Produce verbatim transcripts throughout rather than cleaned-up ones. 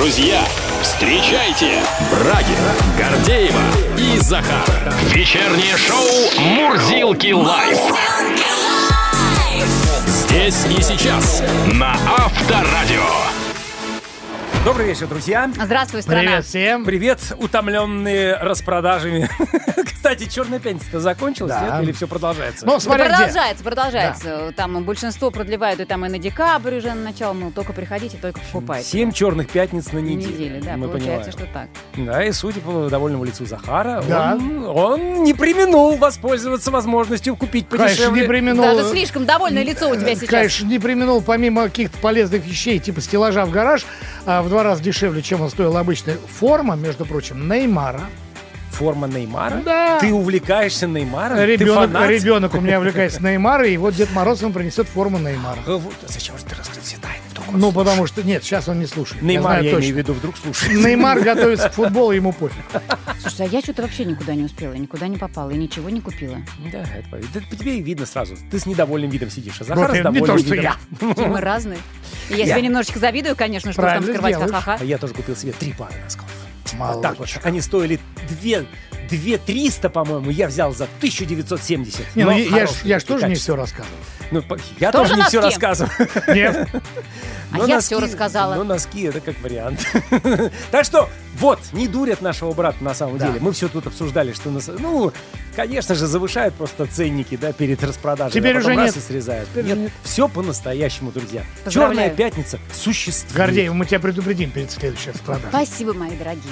Друзья, встречайте Брагина, Гордеева и Захара. Вечернее шоу «Мурзилки Лайф». Здесь и сейчас на Авторадио. Добрый вечер, друзья. Здравствуй, страна. Привет всем. Привет, утомленные распродажами. Кстати, черная пятница-то закончилась, да. Нет? Или все продолжается? Ну, смотри, продолжается, где? Продолжается. Да. Там большинство продлевают и там и на декабрь уже на начало. Ну, только приходите, только покупайте. Семь черных пятниц на неделю. Недели, да, мы получается, понимаем, что так. Да, и судя по довольному лицу Захара, да. он, он не преминул воспользоваться возможностью купить подешевле. Конечно, не преминул. Даже слишком довольное лицо у тебя сейчас. Конечно, не преминул, помимо каких-то полезных вещей, типа стеллажа в гараж, в два раза дешевле, чем он стоил обычной. Форма, между прочим, Неймара. Форма Неймара? Да. Ты увлекаешься Неймаром? Ребенок, ребенок у меня увлекается Неймаром, и вот Дед Мороз ему принесет форму Неймара. Зачем же ты раскрыть все тайны? Ну, потому что... Нет, сейчас он не слушает. Неймар, я, я имею в виду, вдруг слушает. Неймар готовится к футболу, ему пофиг. Слушай, а я что-то вообще никуда не успела, никуда не попала и ничего не купила. Да, это да, по тебе видно сразу. Ты с недовольным видом сидишь, а Захар с довольным видом. Не то, что я. Мы разные. Я, я себе немножечко завидую, конечно, что там скрывать, ха-ха-ха. Я тоже купил себе три пары носков. Вот так вот. Они стоили две... две тысячи триста, по-моему, я взял за тысяча девятьсот семьдесят. Не, ну, я, я же тоже не все рассказывал. Ну, я тоже, тоже не все рассказывал. Нет. А но я носки, все рассказала. Ну, носки — это как вариант. Так что, вот, не дурят нашего брата на самом да. деле. Мы все тут обсуждали, что, нас, ну, конечно же, завышают просто ценники, да, перед распродажей. Теперь а уже нет. срезают. Теперь нет. Нет. Все по-настоящему, друзья. Черная пятница существует. Гордеев, мы тебя предупредим перед следующей распродажей. Спасибо, мои дорогие.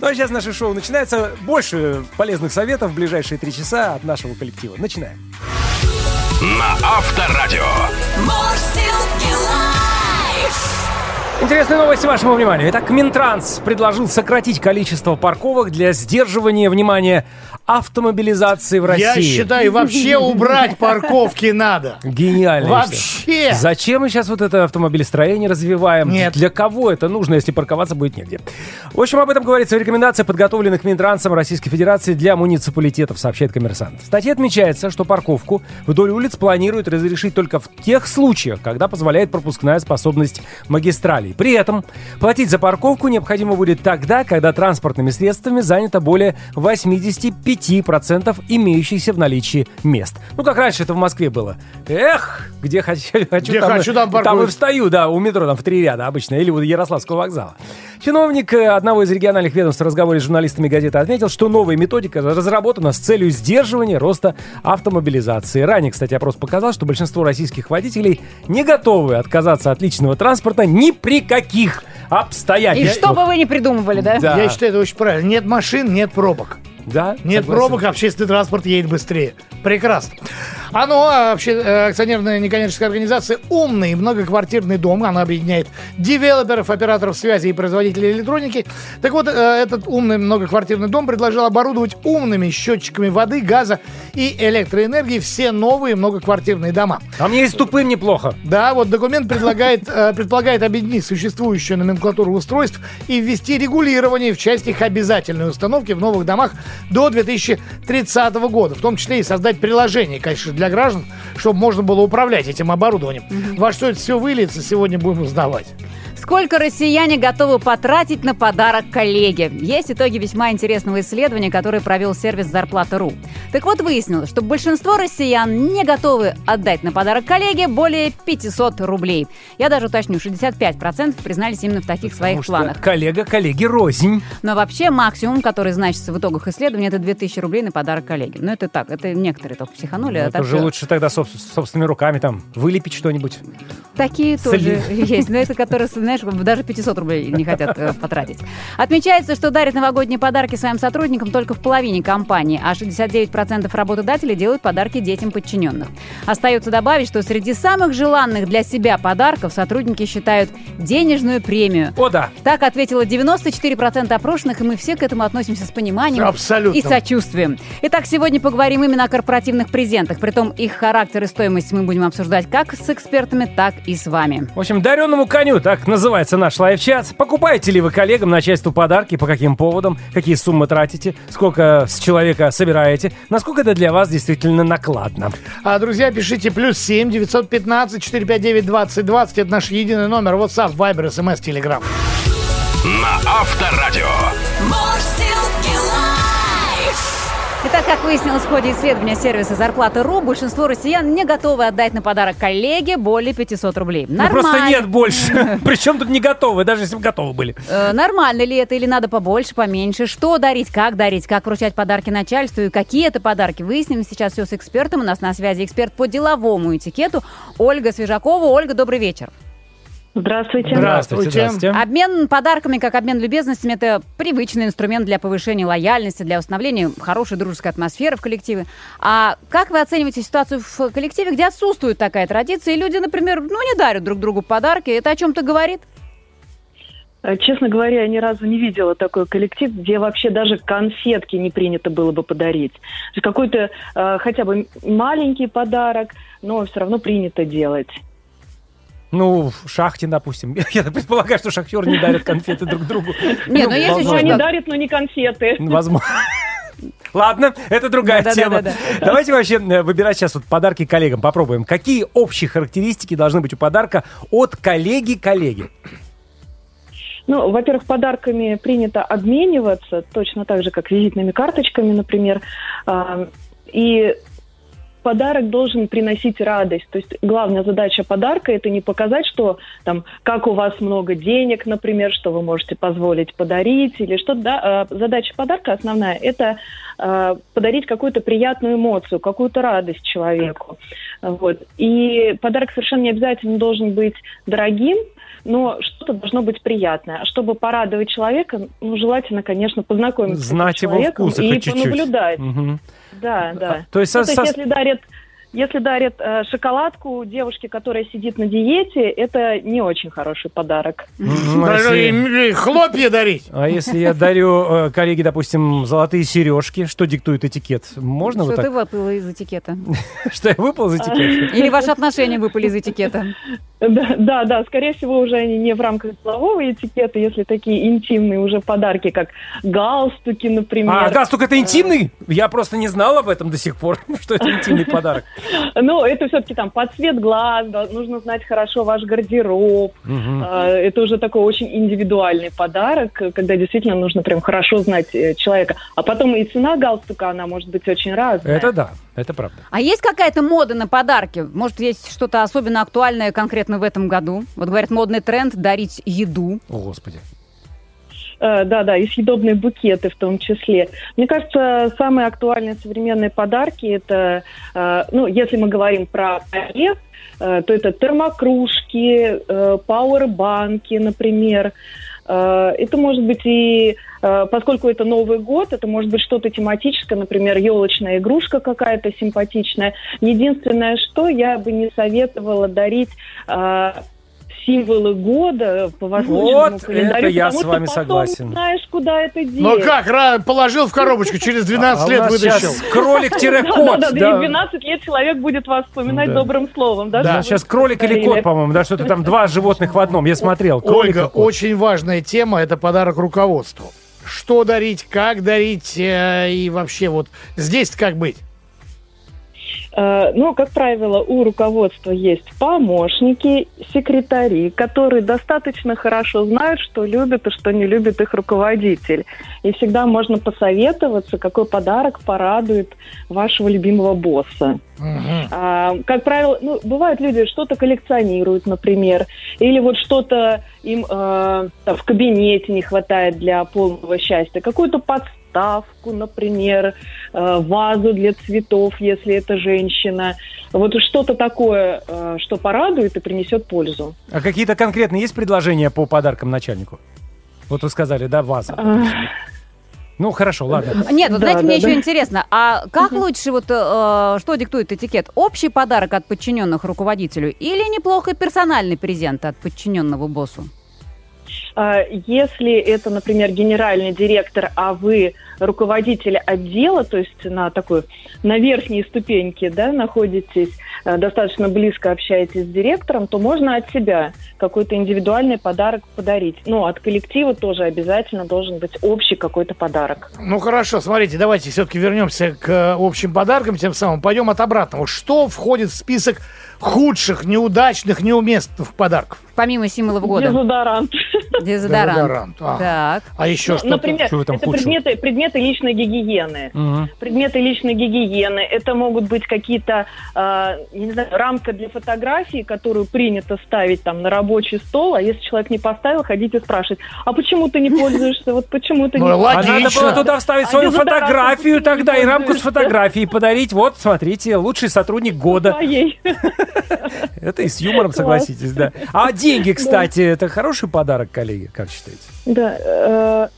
Ну, а сейчас наше шоу начинается. Больше полезных советов в ближайшие три часа от нашего коллектива. Начинаем. На Авторадио. Интересные новости вашему вниманию. Итак, Минтранс предложил сократить количество парковок для сдерживания, внимания, автомобилизации в России. Я считаю, вообще убрать парковки надо. Гениально. Вообще. Зачем мы сейчас вот это автомобилестроение развиваем? Нет. Для кого это нужно, если парковаться будет негде? В общем, об этом говорится в рекомендациях, подготовленных Минтрансом Российской Федерации для муниципалитетов, сообщает Коммерсант. В статье отмечается, что парковку вдоль улиц планируют разрешить только в тех случаях, когда позволяет пропускная способность магистралей. При этом платить за парковку необходимо будет тогда, когда транспортными средствами занято более восемьдесят пять процентов имеющихся в наличии мест. Ну, как раньше это в Москве было. Эх, где хочу, где там, хочу там, там и встаю, да, у метро там в три ряда обычно, или у Ярославского вокзала. Чиновник одного из региональных ведомств в разговоре с журналистами газеты отметил, что новая методика разработана с целью сдерживания роста автомобилизации. Ранее, кстати, опрос показал, что большинство российских водителей не готовы отказаться от личного транспорта ни при каких обстоятельствах. И что бы вы ни придумывали, да? да? Я считаю, это очень правильно. Нет машин, нет пробок. Да? Нет согласен. Пробок, общественный транспорт едет быстрее. Прекрасно. А ну, вообще, акционерная некоммерческая организация «Умный многоквартирный дом». Она объединяет девелоперов, операторов связи и производителей электроники. Так вот, этот «Умный многоквартирный дом» предложил оборудовать умными счетчиками воды, газа и электроэнергии все новые многоквартирные дома. А мне и с тупым неплохо. Да, вот документ предлагает, предполагает объединить существующую номенклатуру устройств и ввести регулирование в части их обязательной установки в новых домах до две тысячи тридцатого года, в том числе и создать приложение, конечно, для граждан, чтобы можно было управлять этим оборудованием. Mm-hmm. Во что это все выльется, сегодня будем узнавать. Сколько россияне готовы потратить на подарок коллеге? Есть итоги весьма интересного исследования, которое провел сервис «Зарплата.ру». Так вот, выяснилось, что большинство россиян не готовы отдать на подарок коллеге более пятьсот рублей. Я даже уточню, шестьдесят пять процентов признались именно в таких Потому своих планах. Коллега коллеге рознь. Но вообще максимум, который значится в итогах исследования, это две тысячи рублей на подарок коллеге. Ну это так, это некоторые только психанули. Ну, а это же все... лучше тогда соб... собственными руками там вылепить что-нибудь. Такие С... тоже есть, но это которые... даже пятьсот рублей не хотят э, потратить. Отмечается, что дарят новогодние подарки своим сотрудникам только в половине компании, а шестьдесят девять процентов работодателей делают подарки детям подчиненных. Остается добавить, что среди самых желанных для себя подарков сотрудники считают денежную премию. О, да! Так ответило девяносто четыре процента опрошенных, и мы все к этому относимся с пониманием Абсолютно. И сочувствием. Итак, сегодня поговорим именно о корпоративных презентах. Притом их характер и стоимость мы будем обсуждать как с экспертами, так и с вами. В общем, дареному коню, так называется. Называется наш лайв-чат. Покупаете ли вы коллегам, начальству подарки, по каким поводам, какие суммы тратите, сколько с человека собираете, насколько это для вас действительно накладно. А, друзья, пишите плюс семь девятьсот пятнадцать четыреста пятьдесят девять двадцать двадцать. Это наш единый номер. WhatsApp, Viber, эс эм эс, Telegram. на Авторадио. Итак, как выяснилось в ходе исследования сервиса «Зарплата.ру», большинство россиян не готовы отдать на подарок коллеге более пятьсот рублей. Ну, просто нет больше. Причем тут не готовы, даже если бы готовы были. Э, нормально ли это или надо побольше, поменьше? Что дарить, как дарить, как вручать подарки начальству и какие это подарки? Выясним сейчас все с экспертом. У нас на связи эксперт по деловому этикету Ольга Свижакова. Ольга, добрый вечер. Здравствуйте. Здравствуйте. Здравствуйте. Обмен подарками, как обмен любезностями, это привычный инструмент для повышения лояльности, для установления хорошей дружеской атмосферы в коллективе. А как вы оцениваете ситуацию в коллективе, где отсутствует такая традиция, и люди, например, ну, не дарят друг другу подарки? Это о чем-то говорит? Честно говоря, я ни разу не видела такой коллектив, где вообще даже конфетки не принято было бы подарить. То есть какой-то э, хотя бы маленький подарок, но все равно принято делать. Ну, в шахте, допустим. Я предполагаю, что шахтеры не дарят конфеты друг другу. Нет, ну если что, они дарят, но не конфеты. Возможно. Ладно, это другая да, тема. Да, да, да. Давайте вообще выбирать сейчас вот подарки коллегам. Попробуем. Какие общие характеристики должны быть у подарка от коллеги коллеге? Ну, во-первых, подарками принято обмениваться, точно так же, как визитными карточками, например. И... подарок должен приносить радость. То есть главная задача подарка – это не показать, что там, как у вас много денег, например, что вы можете позволить подарить или что-то. Да? Задача подарка основная – это э, подарить какую-то приятную эмоцию, какую-то радость человеку. Вот. И подарок совершенно не обязательно должен быть дорогим, но что-то должно быть приятное. А чтобы порадовать человека, ну, желательно, конечно, познакомиться Знать с человеком его вкусы, и чуть-чуть. Понаблюдать. Угу. Да, да. А, то есть, ну, со... то есть если дарят, если дарят э, шоколадку девушке, которая сидит на диете, это не очень хороший подарок. Даже хлопья дарить. А если я дарю коллеге, допустим, золотые сережки, что диктует этикет? Можно вот так? Что ты выпала из этикета? Что я выпал из этикета? Или ваши отношения выпали из этикета? Да, да, да, скорее всего, уже они не в рамках делового этикета, если такие интимные уже подарки, как галстуки, например. А галстук это интимный? Я просто не знал об этом до сих пор, что это интимный подарок. Ну, это все-таки там под цвет глаз, нужно знать хорошо ваш гардероб. Это уже такой очень индивидуальный подарок, когда действительно нужно прям хорошо знать человека. А потом и цена галстука, она может быть очень разная. Это да, это правда. А есть какая-то мода на подарки? Может, есть что-то особенно актуальное конкретно в этом году? Вот, говорят, модный тренд дарить еду. О, Господи. Э, да, да, и съедобные букеты в том числе. Мне кажется, самые актуальные современные подарки это, э, ну, если мы говорим про поездки, э, то это термокружки, э, пауэрбанки, например. Э, это может быть и, э, поскольку это Новый год, это может быть что-то тематическое, например, елочная игрушка какая-то симпатичная. Единственное, что я бы не советовала дарить э, символы года по восточному вот календарю. Вот, я с вами согласен. Знаешь, куда это деть. Ну как, положил в коробочку, через двенадцать лет вытащил. Кролик-кот. Да, двенадцать лет человек будет вас вспоминать добрым словом. Да, сейчас кролик или кот, по-моему, да, что-то там два животных в одном, я смотрел. Ольга, очень важная тема, это подарок руководству. Что дарить, как дарить и вообще вот здесь как быть? Ну, как правило, у руководства есть помощники, секретари, которые достаточно хорошо знают, что любит и что не любит их руководитель. И всегда можно посоветоваться, какой подарок порадует вашего любимого босса. Uh-huh. А, как правило, ну, бывают люди что-то коллекционируют, например, или вот что-то им э, там, в кабинете не хватает для полного счастья, какую-то подставку, например, э, вазу для цветов, если это женщина. Вот что-то такое, э, что порадует и принесет пользу. А какие-то конкретные есть предложения по подаркам начальнику? Вот вы сказали, да, ваза. Uh-huh. Ну, хорошо, ладно. Нет, вот да, знаете, да, мне да. еще интересно, а как угу. лучше, вот э, что диктует этикет? Общий подарок от подчиненных руководителю или неплохо персональный презент от подчиненного боссу? Если это, например, генеральный директор, а вы руководитель отдела, то есть на такой, на верхней ступеньке, да, находитесь, достаточно близко общаетесь с директором, то можно от себя какой-то индивидуальный подарок подарить. Но от коллектива тоже обязательно должен быть общий какой-то подарок. Ну хорошо, смотрите, давайте все-таки вернемся к общим подаркам, тем самым пойдем от обратного. Что входит в список худших, неудачных, неуместных подарков? Помимо символов года. Дезодорант. Дезодорант. Дезодорант. А. Так. А еще ну, что? Например, что это предметы, предметы личной гигиены. Угу. Предметы личной гигиены. Это могут быть какие-то, э, я не знаю, рамка для фотографий, которую принято ставить там на рабочий стол, а если человек не поставил, ходите спрашивать, а почему ты не пользуешься? Вот почему ты не пользуешься? А надо было туда вставить свою фотографию тогда и рамку с фотографией подарить. Вот, смотрите, лучший сотрудник года. Это и с юмором, согласитесь, да. А деньги, кстати, это хороший подарок, коллеги, как считаете? Да.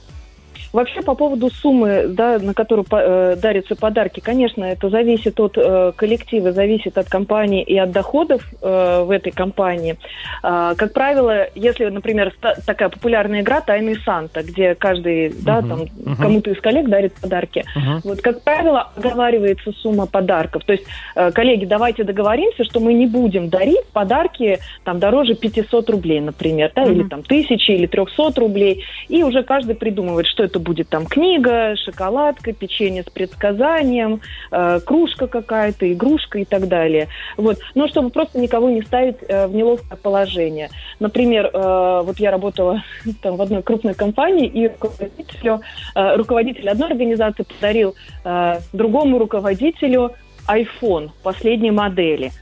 Вообще, по поводу суммы, да, на которую э, дарятся подарки, конечно, это зависит от э, коллектива, зависит от компании и от доходов э, в этой компании. Э, как правило, если, например, ста- такая популярная игра «Тайный Санта», где каждый, да, uh-huh. там, uh-huh. кому-то из коллег дарит подарки, uh-huh. вот, как правило, оговаривается сумма подарков. То есть, э, коллеги, давайте договоримся, что мы не будем дарить подарки там, дороже пятьсот рублей, например, да, uh-huh. или там, тысячи, или триста рублей, и уже каждый придумывает, что это будет там книга, шоколадка, печенье с предсказанием, э, кружка какая-то, игрушка и так далее. Вот. Но чтобы просто никого не ставить э, в неловкое положение. Например, э, вот я работала там, в одной крупной компании, и руководителю, э, руководитель одной организации подарил э, другому руководителю iPhone последней модели.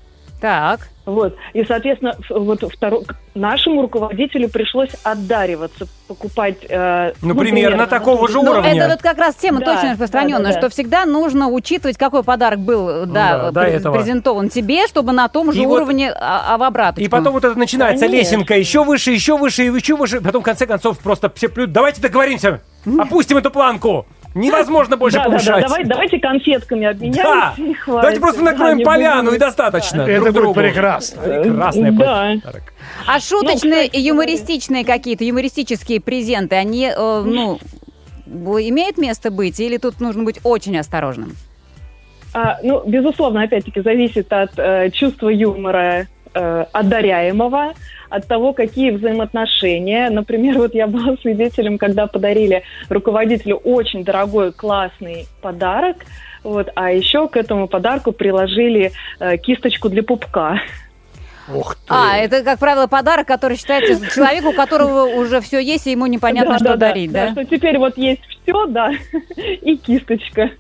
Так. Вот. И, соответственно, вот второ... нашему руководителю пришлось отдариваться, покупать... Э, ну, ну, примерно, примерно такого же уровня. Ну, это вот как раз тема да, точно распространенная, да, да, да. что всегда нужно учитывать, какой подарок был да, ну, да, пр- презентован тебе, чтобы на том же и уровне вот... а- в обраточку. И потом вот это начинается Конечно. лесенка, еще выше, еще выше, еще выше. Потом, в конце концов, просто все плюют. Давайте договоримся, опустим эту планку. Невозможно больше да, повышать. Да, да. Давай, давайте конфетками обменяемся. Да. Давайте просто накроем да, поляну будем... и достаточно. Да. Друг Это другу. будет прекрасно. Прекрасный да. подарок. А шуточные и ну, юмористичные какие-то, юмористические презенты, они э, ну, имеют место быть? Или тут нужно быть очень осторожным? А, ну, безусловно, опять-таки, зависит от э, чувства юмора э, одаряемого, от того, какие взаимоотношения. Например, вот я была свидетелем, когда подарили руководителю очень дорогой, классный подарок, вот, а еще к этому подарку приложили э, кисточку для пупка. Ух ты. А, это, как правило, подарок, который считается человеку, у которого уже все есть, и ему непонятно, что дарить, да? Да, что теперь вот есть все, да, и кисточка.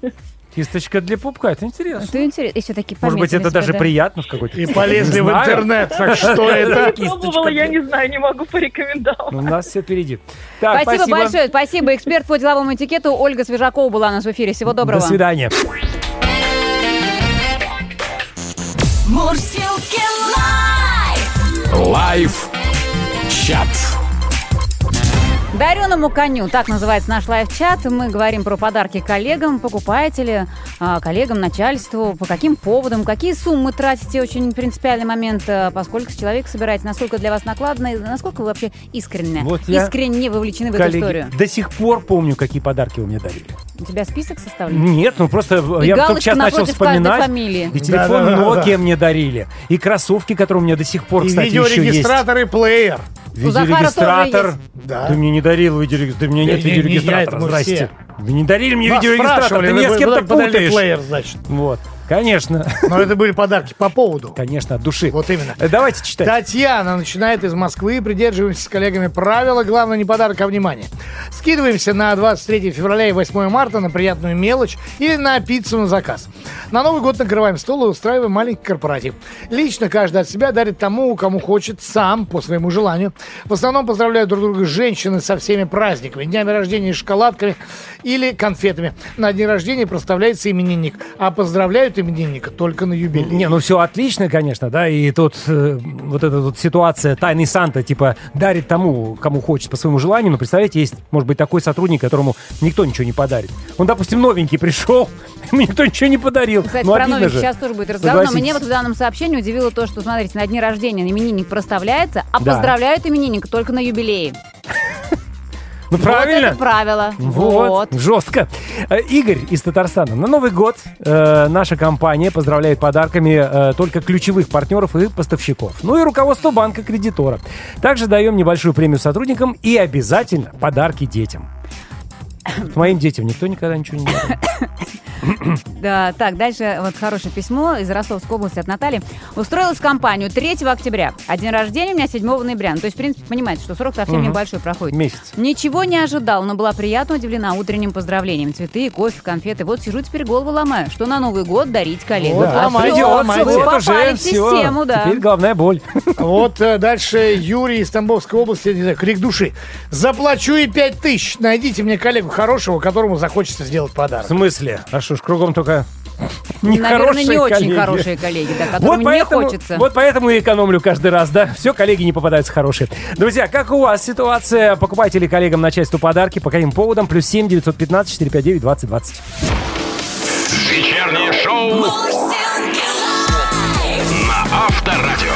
Кисточка для пупка, это интересно. Это интересно. И все-таки Может быть, это себя, даже да. приятно в какой-то... И полезли в интернет, что это? Я пробовала, я не знаю, не могу порекомендовать. У нас все впереди. Спасибо большое, спасибо. Эксперт по деловому этикету Ольга Свижакова была у нас в эфире. Всего доброго. До свидания. Мурзилки Лайф. Лайф-чат. Дареному коню, так называется наш лайв-чат. Мы говорим про подарки коллегам, покупателям, коллегам, начальству, по каким поводам, какие суммы тратите, очень принципиальный момент, поскольку человек собирается, насколько для вас накладно, насколько вы вообще искренне, вот искренне вовлечены в эту историю. До сих пор помню, какие подарки вы мне дарили. У тебя список составлен? Нет, ну просто и я только сейчас начал вспоминать. И телефон да, да, Nokia да. мне дарили, и кроссовки, которые у меня до сих пор, и кстати, еще есть. И видеорегистратор, и плеер. Видеорегистратор. Да. Ты мне не дарил видеорегистратор. У меня нет видеорегистратора. Здрасте. Вы не дарили мне Вас видеорегистратор. Ты меня с кем-то путаешь. Плеер, значит. Вот. Конечно. Но это были подарки по поводу. Конечно, от души. Вот именно. Давайте читать. Татьяна начинает из Москвы. Придерживаемся с коллегами правила. Главное, не подарок, а внимание. Скидываемся на двадцать третье февраля и восьмое марта на приятную мелочь или на пиццу на заказ. На Новый год накрываем стол и устраиваем маленький корпоратив. Лично каждый от себя дарит тому, кому хочет, сам, по своему желанию. В основном поздравляют друг друга женщины со всеми праздниками. Днями рождения, шоколадками или конфетами. На дни рождения проставляется именинник, а поздравляют именинника только на юбилей. Не, ну все отлично, конечно, да, и тут э, вот эта вот ситуация «Тайный Санта», типа, дарит тому, кому хочет, по своему желанию, но, представляете, есть, может быть, такой сотрудник, которому никто ничего не подарит. Он, допустим, новенький пришел, ему никто ничего не подарил. Кстати, ну, про новенький сейчас тоже будет разговор, но мне вот в данном сообщении удивило то, что, смотрите, на дни рождения именинник проставляется, а да. поздравляют именинника только на юбилее. Ну, правильно? Вот это правило. Вот. вот. Жестко. Игорь из Татарстана. На Новый год э, наша компания поздравляет подарками э, только ключевых партнеров и поставщиков. Ну и руководство банка-кредитора. Также даем небольшую премию сотрудникам и обязательно подарки детям. Моим детям никто никогда ничего не делает. Да, так, дальше вот хорошее письмо из Ярославской области от Натальи. Устроилась в компанию третьего октября, а день рождения у меня седьмого ноября. Ну, то есть, в принципе, понимаете, что срок совсем угу. небольшой проходит. Месяц. Ничего не ожидал, но была приятно удивлена утренним поздравлением. Цветы, кофе, конфеты. Вот сижу теперь голову ломаю. Что на Новый год дарить коллегам? Вот да. ломайте, все, ломайте. Вы попали в систему, да. Теперь головная боль. Вот дальше Юрий из Тамбовской области, не знаю, крик души. Заплачу и пять тысяч. Найдите мне коллегу хорошего, которому захочется сделать подарок. В смысле? А что ж, кругом только... Наверное, не очень коллеги. Хорошие коллеги, да, которым вот поэтому, не хочется. Вот поэтому и экономлю каждый раз, да. Все, коллеги не попадаются хорошие. Друзья, как у вас ситуация? Покупайте ли коллегам начальству подарки по каким поводам? Плюс семь девятьсот пятнадцать четыреста пятьдесят девять двадцать двадцать. Вечернее шоу на Авторадио.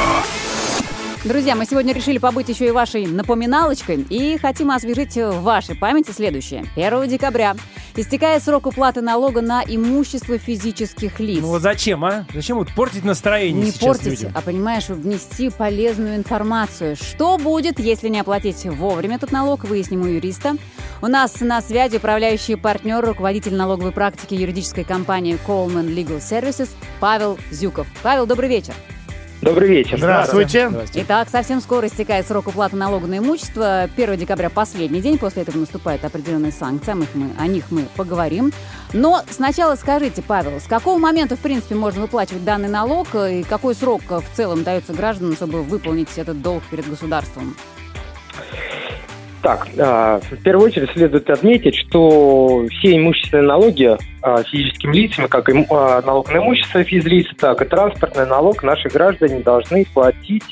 Друзья, мы сегодня решили побыть еще и вашей напоминалочкой и хотим освежить в вашей памяти следующее. первого декабря истекает срок уплаты налога на имущество физических лиц. Ну вот зачем, а? Зачем вот портить настроение не сейчас портить, людям? А понимаешь, внести полезную информацию. Что будет, если не оплатить вовремя этот налог, выясним у юриста. У нас на связи управляющий партнер, руководитель налоговой практики юридической компании Coleman Legal Services Павел Зюков. Павел, добрый вечер. Добрый вечер. Здравствуйте. Здравствуйте. Итак, совсем скоро истекает срок уплаты налога на имущество. первого декабря последний день. После этого наступают определенные санкции. Мы, о них мы поговорим. Но сначала скажите, Павел, с какого момента, в принципе, можно выплачивать данный налог? И какой срок в целом дается гражданам, чтобы выполнить этот долг перед государством? Так, в первую очередь следует отметить, что все имущественные налоги физическим лицам, как и налог на имущество физлиц, так и транспортный налог, наши граждане должны платить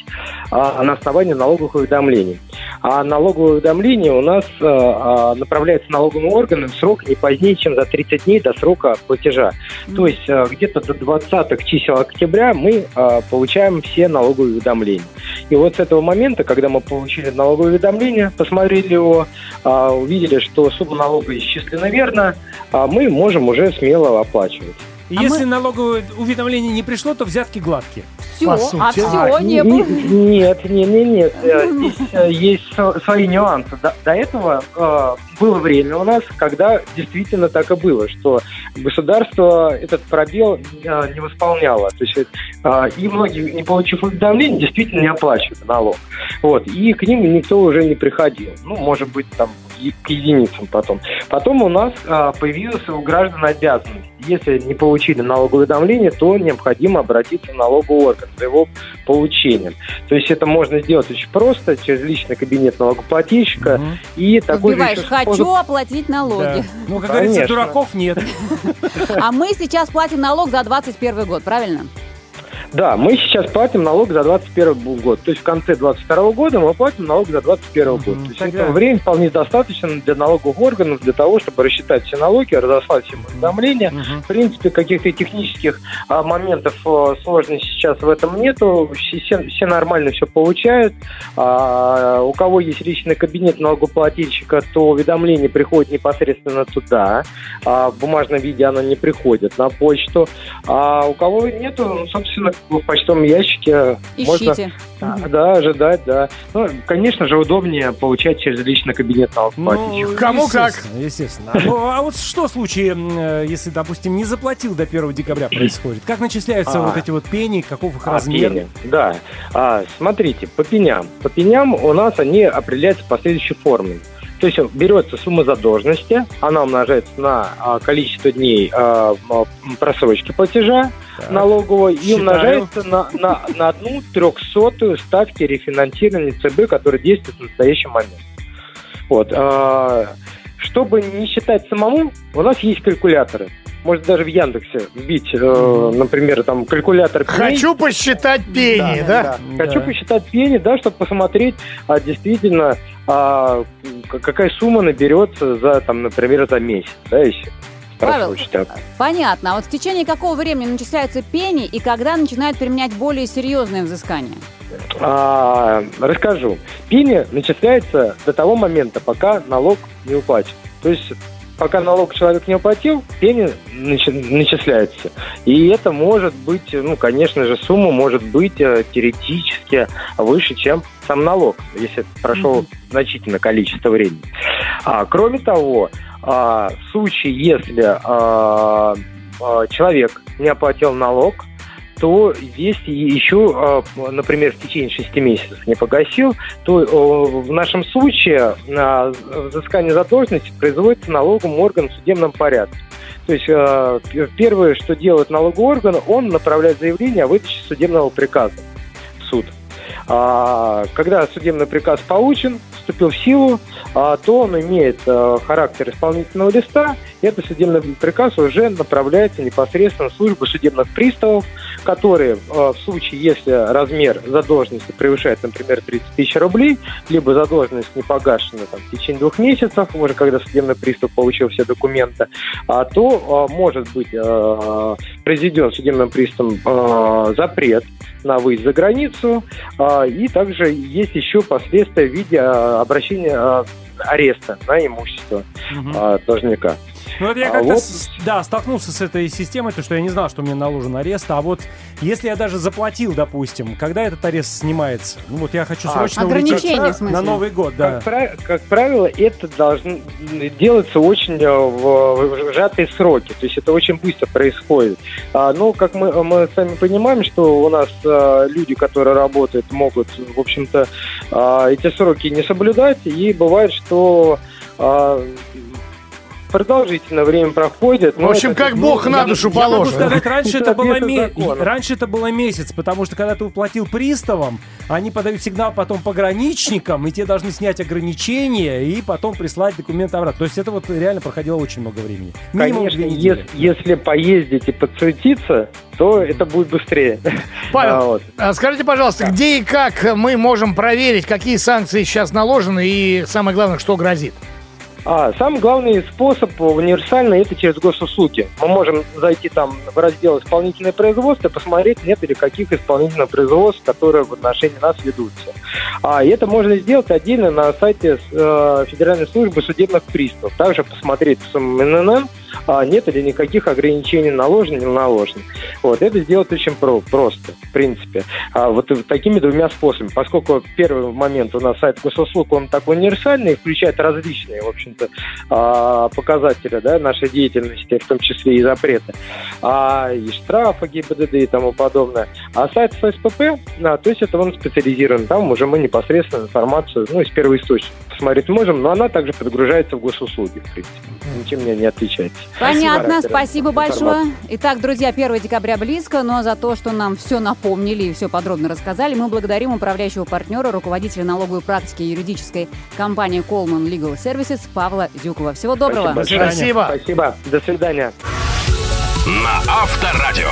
на основании налоговых уведомлений. А налоговые уведомления у нас направляются налоговым органам в срок не позднее, чем за тридцать дней до срока платежа. То есть где-то до двадцатых чисел октября мы получаем все налоговые уведомления. И вот с этого момента, когда мы получили налоговое уведомление, посмотрели его, увидели, что сумма налога исчислена верно, мы можем уже смело оплачивать. А если мы... налоговое уведомление не пришло, то взятки гладкие. Все, а все а, не было? Нет, нет, нет, нет. Здесь есть свои нюансы. До, до этого э, было время у нас, когда действительно так и было, что государство этот пробел э, не восполняло. То есть э, и многие, не получив уведомления, действительно не оплачивали налог. Вот. И к ним никто уже не приходил. Ну, может быть, там к единицам потом. Потом у нас э, появилась у граждан обязанность. Если не получили налоговое уведомление, то необходимо обратиться в налоговый орган за его получением. То есть это можно сделать очень просто, через личный кабинет налогоплательщика. Угу. И такой убиваешь, же хочу способ... оплатить налоги. Да. Ну, как Конечно. Говорится, дураков нет. А мы сейчас платим налог за двадцать первый год, правильно? Да, мы сейчас платим налог за двадцать первый год. То есть в конце двадцать второго года мы платим налог за двадцать первый год. То есть этого времени вполне достаточно для налоговых органов, для того, чтобы рассчитать все налоги, разослать всем уведомления. Uh-huh. В принципе, каких-то технических а, моментов а, сложностей сейчас в этом нету. Все, все нормально все получают. А, у кого есть личный кабинет налогоплательщика, то уведомление приходит непосредственно туда. А, в бумажном виде оно не приходит на почту. А у кого нету, ну, собственно, в почтовом ящике ищите. Можно, да, ожидать, да. Ну, конечно же, удобнее получать через личный кабинет налогоплательщика. Ну, кому как? Естественно. А вот что в случае, если, допустим, не заплатил до первого декабря происходит? Как начисляются вот эти вот пени, каков их размер? Да. Смотрите, по пеням. По пеням у нас они определяются по следующей форме. То есть берется сумма задолженности, она умножается на количество дней просрочки платежа налогового и считаю. Умножается на, на, на одну трехсотую ставки рефинансирования ЦБ, которая действует в настоящий момент. Вот. Чтобы не считать самому, у нас есть калькуляторы. Можно даже в Яндексе вбить, э, например, там калькулятор пени. Хочу посчитать пени, да? да? да. Хочу да. посчитать пени, да, чтобы посмотреть, а, действительно, а, какая сумма наберется за, там, например, за месяц, да, еще. Павел, понятно. А вот в течение какого времени начисляются пени и когда начинают применять более серьезные взыскания? А, расскажу. Пени начисляются до того момента, пока налог не уплачен. То есть пока налог человек не оплатил, пени начисляются. И это может быть, ну, конечно же, сумма может быть теоретически выше, чем сам налог, если прошло mm-hmm. значительное количество времени. А, кроме того, а, в случае, если а, человек не оплатил налог, то если еще, например, в течение шести месяцев не погасил, то в нашем случае взыскание задолженности производится налоговым органом в судебном порядке. То есть первое, что делает налоговый орган, он направляет заявление о выдаче судебного приказа в суд. Когда судебный приказ получен, вступил в силу, то он имеет характер исполнительного листа, и этот судебный приказ уже направляется непосредственно в службу судебных приставов, которые в случае, если размер задолженности превышает, например, тридцать тысяч рублей, либо задолженность не погашена там, в течение двух месяцев, уже когда судебный пристав получил все документы, то может быть произведен судебным приставом запрет на выезд за границу, и также есть еще последствия в виде обращения ареста на имущество угу. должника. Ну, это я как-то а вот... да, столкнулся с этой системой, то, что я не знал, что мне наложен арест. А вот если я даже заплатил, допустим, когда этот арест снимается? Ну, вот я хочу срочно а, улететь на Новый год. Да. Как, как правило, это должно делаться очень в сжатые сроки. То есть это очень быстро происходит. Но, как мы, мы сами понимаем, что у нас люди, которые работают, могут, в общем-то, эти сроки не соблюдать. И бывает, что... Продолжительное время проходит. В общем, это, как бог ну, на душу положит. Раньше это, было ме... раньше это было месяц, потому что когда ты уплатил приставам, они подают сигнал потом пограничникам, и те должны снять ограничения и потом прислать документы обратно. То есть это вот реально проходило очень много времени. Минимум две недели. Если поездить и подсуетиться, то это будет быстрее. Павел, а, вот. а скажите, пожалуйста, да. где и как мы можем проверить, какие санкции сейчас наложены и, самое главное, что грозит? А, самый главный способ универсальный – это через госуслуги. Мы можем зайти там в раздел «Исполнительное производство» и посмотреть, нет ли каких исполнительных производств, которые в отношении нас ведутся. А, и это можно сделать отдельно на сайте э, Федеральной службы судебных приставов. Также посмотреть в СМНН, а, нет ли никаких ограничений наложено или не наложено. Вот, это сделать очень про- просто, в принципе. А, вот такими двумя способами. Поскольку первый момент у нас сайт госуслуг, он так универсальный и включает различные, в общем, показатели, да, нашей деятельности, в том числе и запреты, а и штрафы ГИБДД и тому подобное. А сайт ССПП, а, то есть это он специализирован, там уже мы непосредственно информацию, ну, из первоисточника посмотреть можем, но она также подгружается в госуслуги, в принципе. Ничем мне не отличается. Понятно, спасибо большое. Итак, друзья, первое декабря близко, но за то, что нам все напомнили и все подробно рассказали, мы благодарим управляющего партнера, руководителя налоговой практики юридической компании Coleman Legal Services Павла Зюкова. Всего доброго. Спасибо. Спасибо. Спасибо. До свидания. На Авторадио.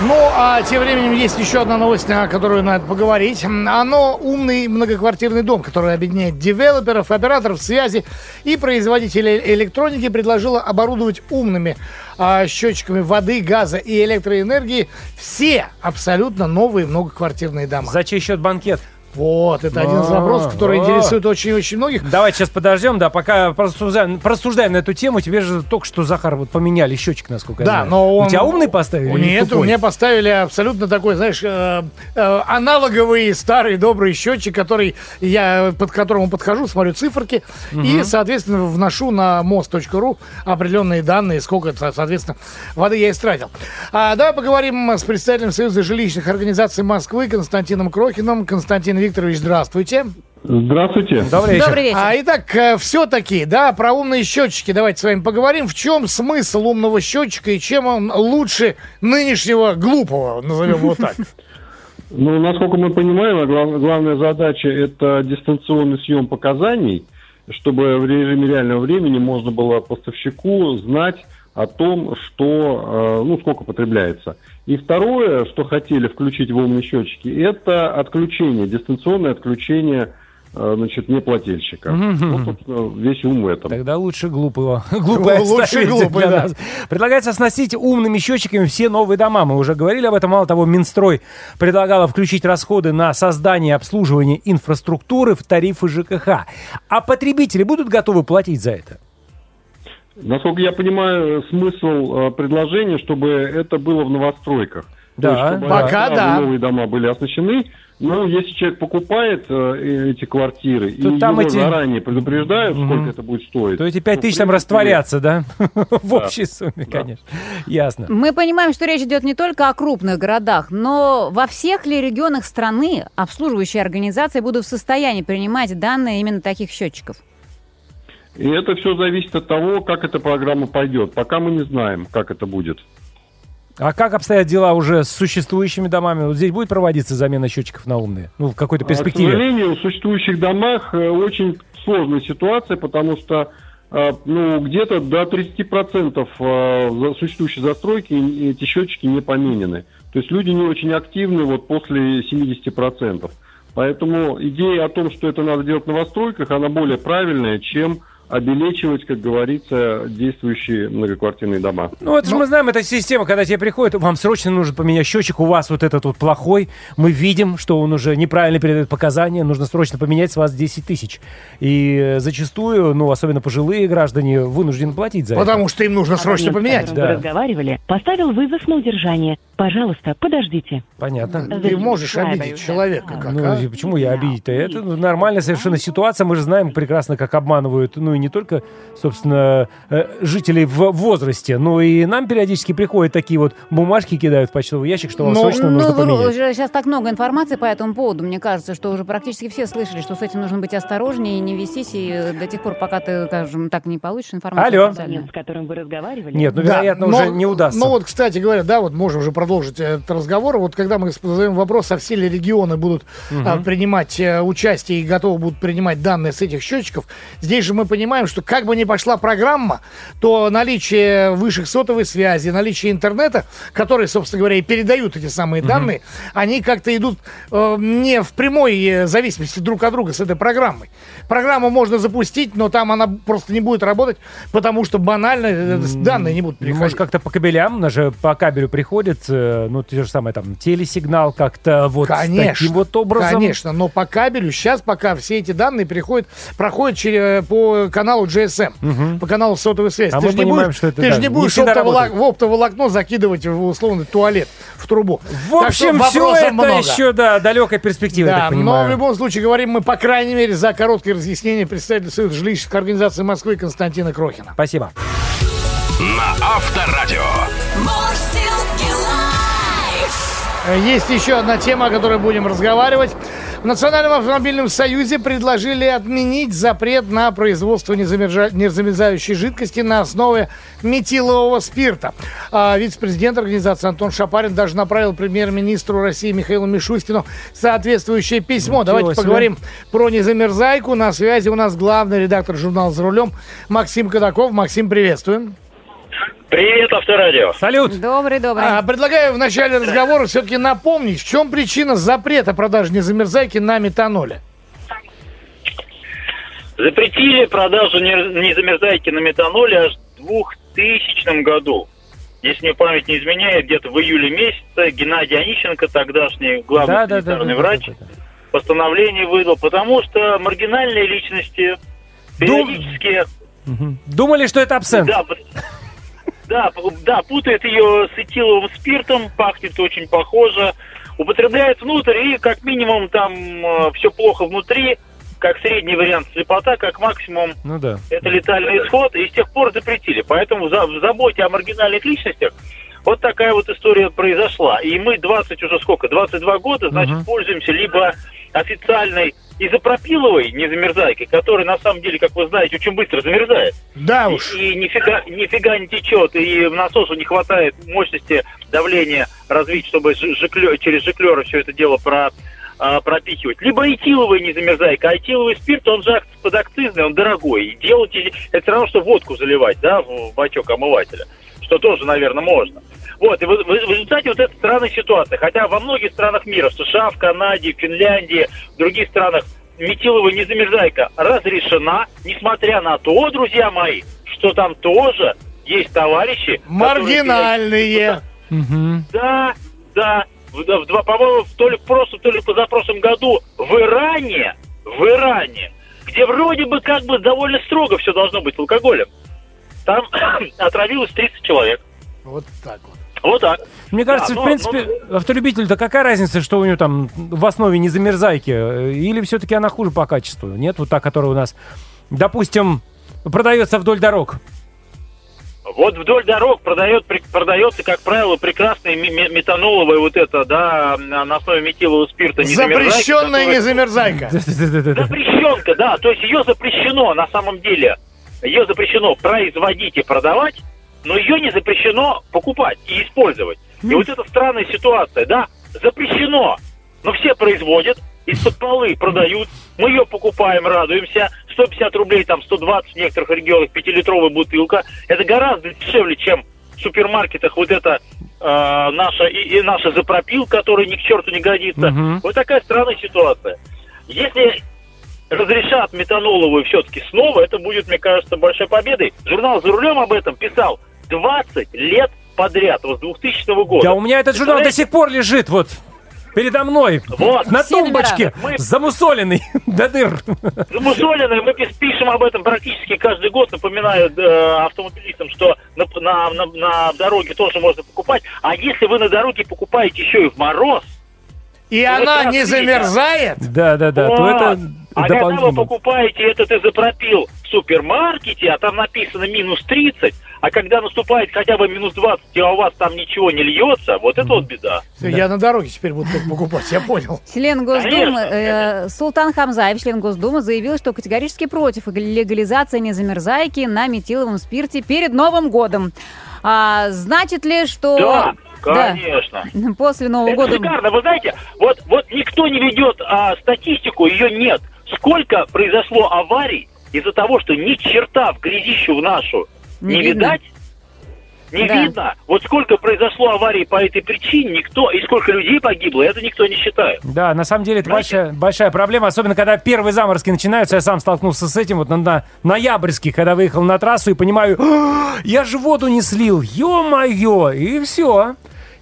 Ну, а тем временем есть еще одна новость, о которой надо поговорить. Оно умный многоквартирный дом, который объединяет девелоперов, операторов связи и производителей электроники, предложило оборудовать умными а, счетчиками воды, газа и электроэнергии все абсолютно новые многоквартирные дома. За чей счет банкет? Вот, это один из вопросов, который интересует очень-очень многих. Давайте сейчас подождем, да, пока просуждаем, просуждаем на эту тему. Тебе же только что, Захар, вот поменяли счетчик, насколько я да, знаю. Но он... У тебя умный поставили? Нет, мне поставили абсолютно такой, знаешь, э, э, аналоговый старый добрый счетчик, который я, под которому подхожу, смотрю циферки угу. и, соответственно, вношу на мост точка ру определенные данные, сколько, соответственно, воды я истратил. А, давай поговорим с представителем Союза жилищных организаций Москвы Константином Крохиным. Константин Викторович, здравствуйте. Здравствуйте. Добрый вечер. Добрый вечер. А, итак, все-таки, да, про умные счетчики давайте с вами поговорим. В чем смысл умного счетчика и чем он лучше нынешнего глупого, назовем его так? Ну, насколько мы понимаем, главная задача – это дистанционный съем показаний, чтобы в режиме реального времени можно было поставщику знать о том, что, ну, сколько потребляется. И второе, что хотели включить в умные счетчики, это отключение, дистанционное отключение, значит, неплательщика. Mm-hmm. Вот, собственно, весь ум в этом. Тогда лучше глупого. Глупое лучше глупое, да. Нас. Предлагается оснастить умными счетчиками все новые дома. Мы уже говорили об этом. Мало того, Минстрой предлагало включить расходы на создание и обслуживание инфраструктуры в тарифы ЖКХ. А потребители будут готовы платить за это? Насколько я понимаю, смысл э, предложения, чтобы это было в новостройках. Да, то есть, чтобы пока да. новые дома были оснащены, Ну, если человек покупает э, эти квартиры, то и там его эти... заранее предупреждают, mm-hmm. сколько это будет стоить. То эти пять тысяч там растворятся, да? В общей сумме, конечно. Ясно. Мы понимаем, что речь идет не только о крупных городах, но во всех ли регионах страны обслуживающие организации будут в состоянии принимать данные именно таких счетчиков? И это все зависит от того, как эта программа пойдет. Пока мы не знаем, как это будет. А как обстоят дела уже с существующими домами? Вот здесь будет проводиться замена счетчиков на умные? Ну, в какой-то перспективе. К сожалению, в существующих домах очень сложная ситуация, потому что ну, где-то до тридцать процентов существующей застройки эти счетчики не поменены. То есть люди не очень активны вот после семьдесят процентов. Поэтому идея о том, что это надо делать в новостройках, она более правильная, чем... обелечивать, как говорится, действующие многоквартирные дома. Ну, это же мы знаем, эта система, когда тебе приходит, вам срочно нужно поменять счетчик, у вас вот этот вот плохой, мы видим, что он уже неправильно передает показания, нужно срочно поменять с вас десять тысяч. И зачастую, ну, особенно пожилые граждане, вынуждены платить за Потому это. Потому что им нужно а срочно момент, поменять. Да. Мы разговаривали, поставил вызов на удержание. Пожалуйста, подождите. Понятно. Ты Зачем? можешь обидеть человека. Как, ну, а? Почему я обидеть-то? Это нормальная совершенно ситуация. Мы же знаем прекрасно, как обманывают, ну, и не только, собственно, жителей в возрасте, но и нам периодически приходят такие вот бумажки, кидают в почтовый ящик, что вам но, срочно но, нужно но, поменять. Сейчас так много информации по этому поводу. Мне кажется, что уже практически все слышали, что с этим нужно быть осторожнее и не вестись, и до тех пор, пока ты, скажем так, не получишь информацию. Алло. С которым вы разговаривали. Нет, ну, да, вероятно, но, уже не удастся. Ну, вот, кстати говоря, да, вот можем уже продолжить этот разговор. Вот когда мы задаем вопрос, а все ли регионы будут угу. а, принимать а, участие и готовы будут принимать данные с этих счетчиков, здесь же мы понимаем, что как бы ни пошла программа, то наличие высших сотовой связи, наличие интернета, которые, собственно говоря, и передают эти самые угу. данные, они как-то идут э, не в прямой зависимости друг от друга с этой программой. Программу можно запустить, но там она просто не будет работать, потому что банально mm-hmm. данные не будут переходить. Может, как-то по кабелям, она же по кабелю приходит, ну, те же самые, там, телесигнал как-то вот конечно, таким вот образом. Конечно, но по кабелю сейчас пока все эти данные приходят, проходят через, по каналу джи эс эм, угу. по каналу сотовой связи. А ты же не будешь, что это, ты да, же не будешь не оптоволок, в оптоволокно закидывать в условно туалет, в трубу. В общем, все это много. Еще, да, далекая перспектива, да, я так понимаю. Но в любом случае, говорим мы, по крайней мере, за короткое разъяснение представителя Союза жилищных организаций Москвы Константина Крохина. Спасибо. На Авторадио. Есть еще одна тема, о которой будем разговаривать. В Национальном автомобильном союзе предложили отменить запрет на производство незамерзающей жидкости на основе метилового спирта. А вице-президент организации Антон Шапарин даже направил премьер-министру России Михаилу Мишустину соответствующее письмо. Ничего Давайте себе. поговорим про незамерзайку. На связи у нас главный редактор журнала «За рулем» Максим Кадаков. Максим, приветствуем. Привет, Авторадио. Салют. Добрый-добрый. А, предлагаю в начале разговора все-таки напомнить, в чем причина запрета продажи незамерзайки на метаноле. Запретили продажу незамерзайки на метаноле аж в двухтысячном году. Если мне память не изменяет, где-то в июле месяце Геннадий Онищенко, тогдашний главный да, санитарный да, да, врач, да, да, да. постановление выдал, потому что маргинальные личности периодически... Дум... Думали, что это абсент. Да, Да, да, путает ее с этиловым спиртом, пахнет очень похоже, употребляет внутрь, и как минимум там э, все плохо внутри, как средний вариант слепота, как максимум ну да. это летальный исход, и с тех пор запретили. Поэтому за, в заботе о маргинальных личностях вот такая вот история произошла. И мы двадцать уже сколько, двадцать два года, значит, угу. пользуемся либо официальной изопропиловой незамерзайкой, которая, на самом деле, как вы знаете, очень быстро замерзает. Да уж. И, и нифига, нифига не течет, и в насосу не хватает мощности давления развить, чтобы жиклер, через жиклеры все это дело про, а, пропихивать. Либо этиловая незамерзайка. А этиловый спирт, он же подакцизный, он дорогой. И делать, это все равно, что водку заливать, да, в бачок омывателя, что тоже, наверное, можно. Вот, и в, в, в результате вот этой странной ситуации, хотя во многих странах мира, в США, в Канаде, в Финляндии, в других странах, метиловая незамерзайка разрешена, несмотря на то, друзья мои, что там тоже есть товарищи... Маргинальные! Которые... Угу. Да, да, в, в, в, по-моему, то ли в прошлом, то ли позапрошлом году в Иране, в Иране, где вроде бы как бы довольно строго все должно быть с алкоголем, там отравилось тридцать человек. Вот так вот. Вот так. Мне кажется, да, но, в принципе, но... автолюбителю, да какая разница, что у него там в основе не замерзайки, или все-таки она хуже по качеству? Нет, вот та, которая у нас, допустим, продается вдоль дорог. Вот вдоль дорог продает, продается, как правило, прекрасная метаноловая вот эта, да, на основе метилового спирта незамерзайка. Запрещенная незамерзайка. Запрещенка, да, то есть ее запрещено на самом деле, ее запрещено производить и продавать, но ее не запрещено покупать и использовать. И вот эта странная ситуация, да, запрещено, но все производят, из-под полы продают, мы ее покупаем, радуемся, сто пятьдесят рублей, там сто двадцать в некоторых регионах, пятилитровая бутылка. Это гораздо дешевле, чем в супермаркетах вот эта э, наша и, и наша запропил, который ни к черту не годится. Угу. Вот такая странная ситуация. Если разрешат метаноловую все-таки снова, это будет, мне кажется, большой победой. Журнал «За рулем» об этом писал двадцать лет подряд, вот с двухтысячного года. Да у меня этот журнал до сих пор лежит, вот. Передо мной, вот. На все тумбочке, мы... замусоленный до дыр. Замусоленный, мы пишем об этом практически каждый год, напоминаю э, автомобилистам, что на, на, на, на дороге тоже можно покупать. А если вы на дороге покупаете еще и в мороз... И она не замерзает? Да-да-да, вот. То это а дополнительно. А когда вы покупаете этот изопропил в супермаркете, а там написано минус тридцать, а когда наступает хотя бы минус двадцать, а у вас там ничего не льется, вот это вот беда. Да. Я на дороге теперь буду покупать, я понял. Член Госдумы, э, Султан Хамзаев, член Госдумы, заявил, что категорически против легализации незамерзайки на метиловом спирте перед Новым годом. А, значит ли, что... Да. Конечно. Да. После Нового это года... шикарно. Вы знаете, вот, вот никто не ведет а, статистику, ее нет. Сколько произошло аварий из-за того, что ни черта в грязищу в нашу не, не видать, не да. видно. Вот сколько произошло аварий по этой причине, никто, и сколько людей погибло, это никто не считает. Да, на самом деле это большая, большая проблема, особенно когда первые заморозки начинаются. Я сам столкнулся с этим вот на, на ноябрьский, когда выехал на трассу и понимаю, я же воду не слил, ё-моё, и все.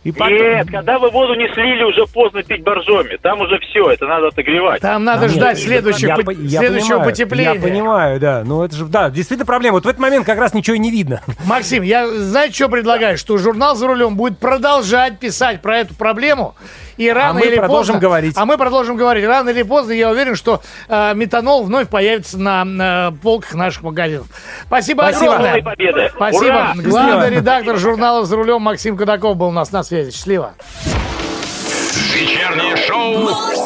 И потом... Нет, когда вы воду не слили, уже поздно пить боржоми. Там уже все, это надо отогревать. Там надо а ждать нет, следующих, я, по... я следующего понимаю, потепления. Я понимаю, да. Но это же, да, действительно проблема. Вот в этот момент как раз ничего и не видно. Максим, я, знаете, что предлагаю? Что журнал «За рулем» будет продолжать писать про эту проблему. И рано а или мы продолжим поздно, говорить. А мы продолжим говорить. Рано или поздно, я уверен, что э, метанол вновь появится на э, полках наших магазинов. Спасибо, Спасибо. огромное. Спасибо. Ура! Главный редактор журнала «За рулем» Максим Кадаков был у нас на связи. Счастливо. Вечернее шоу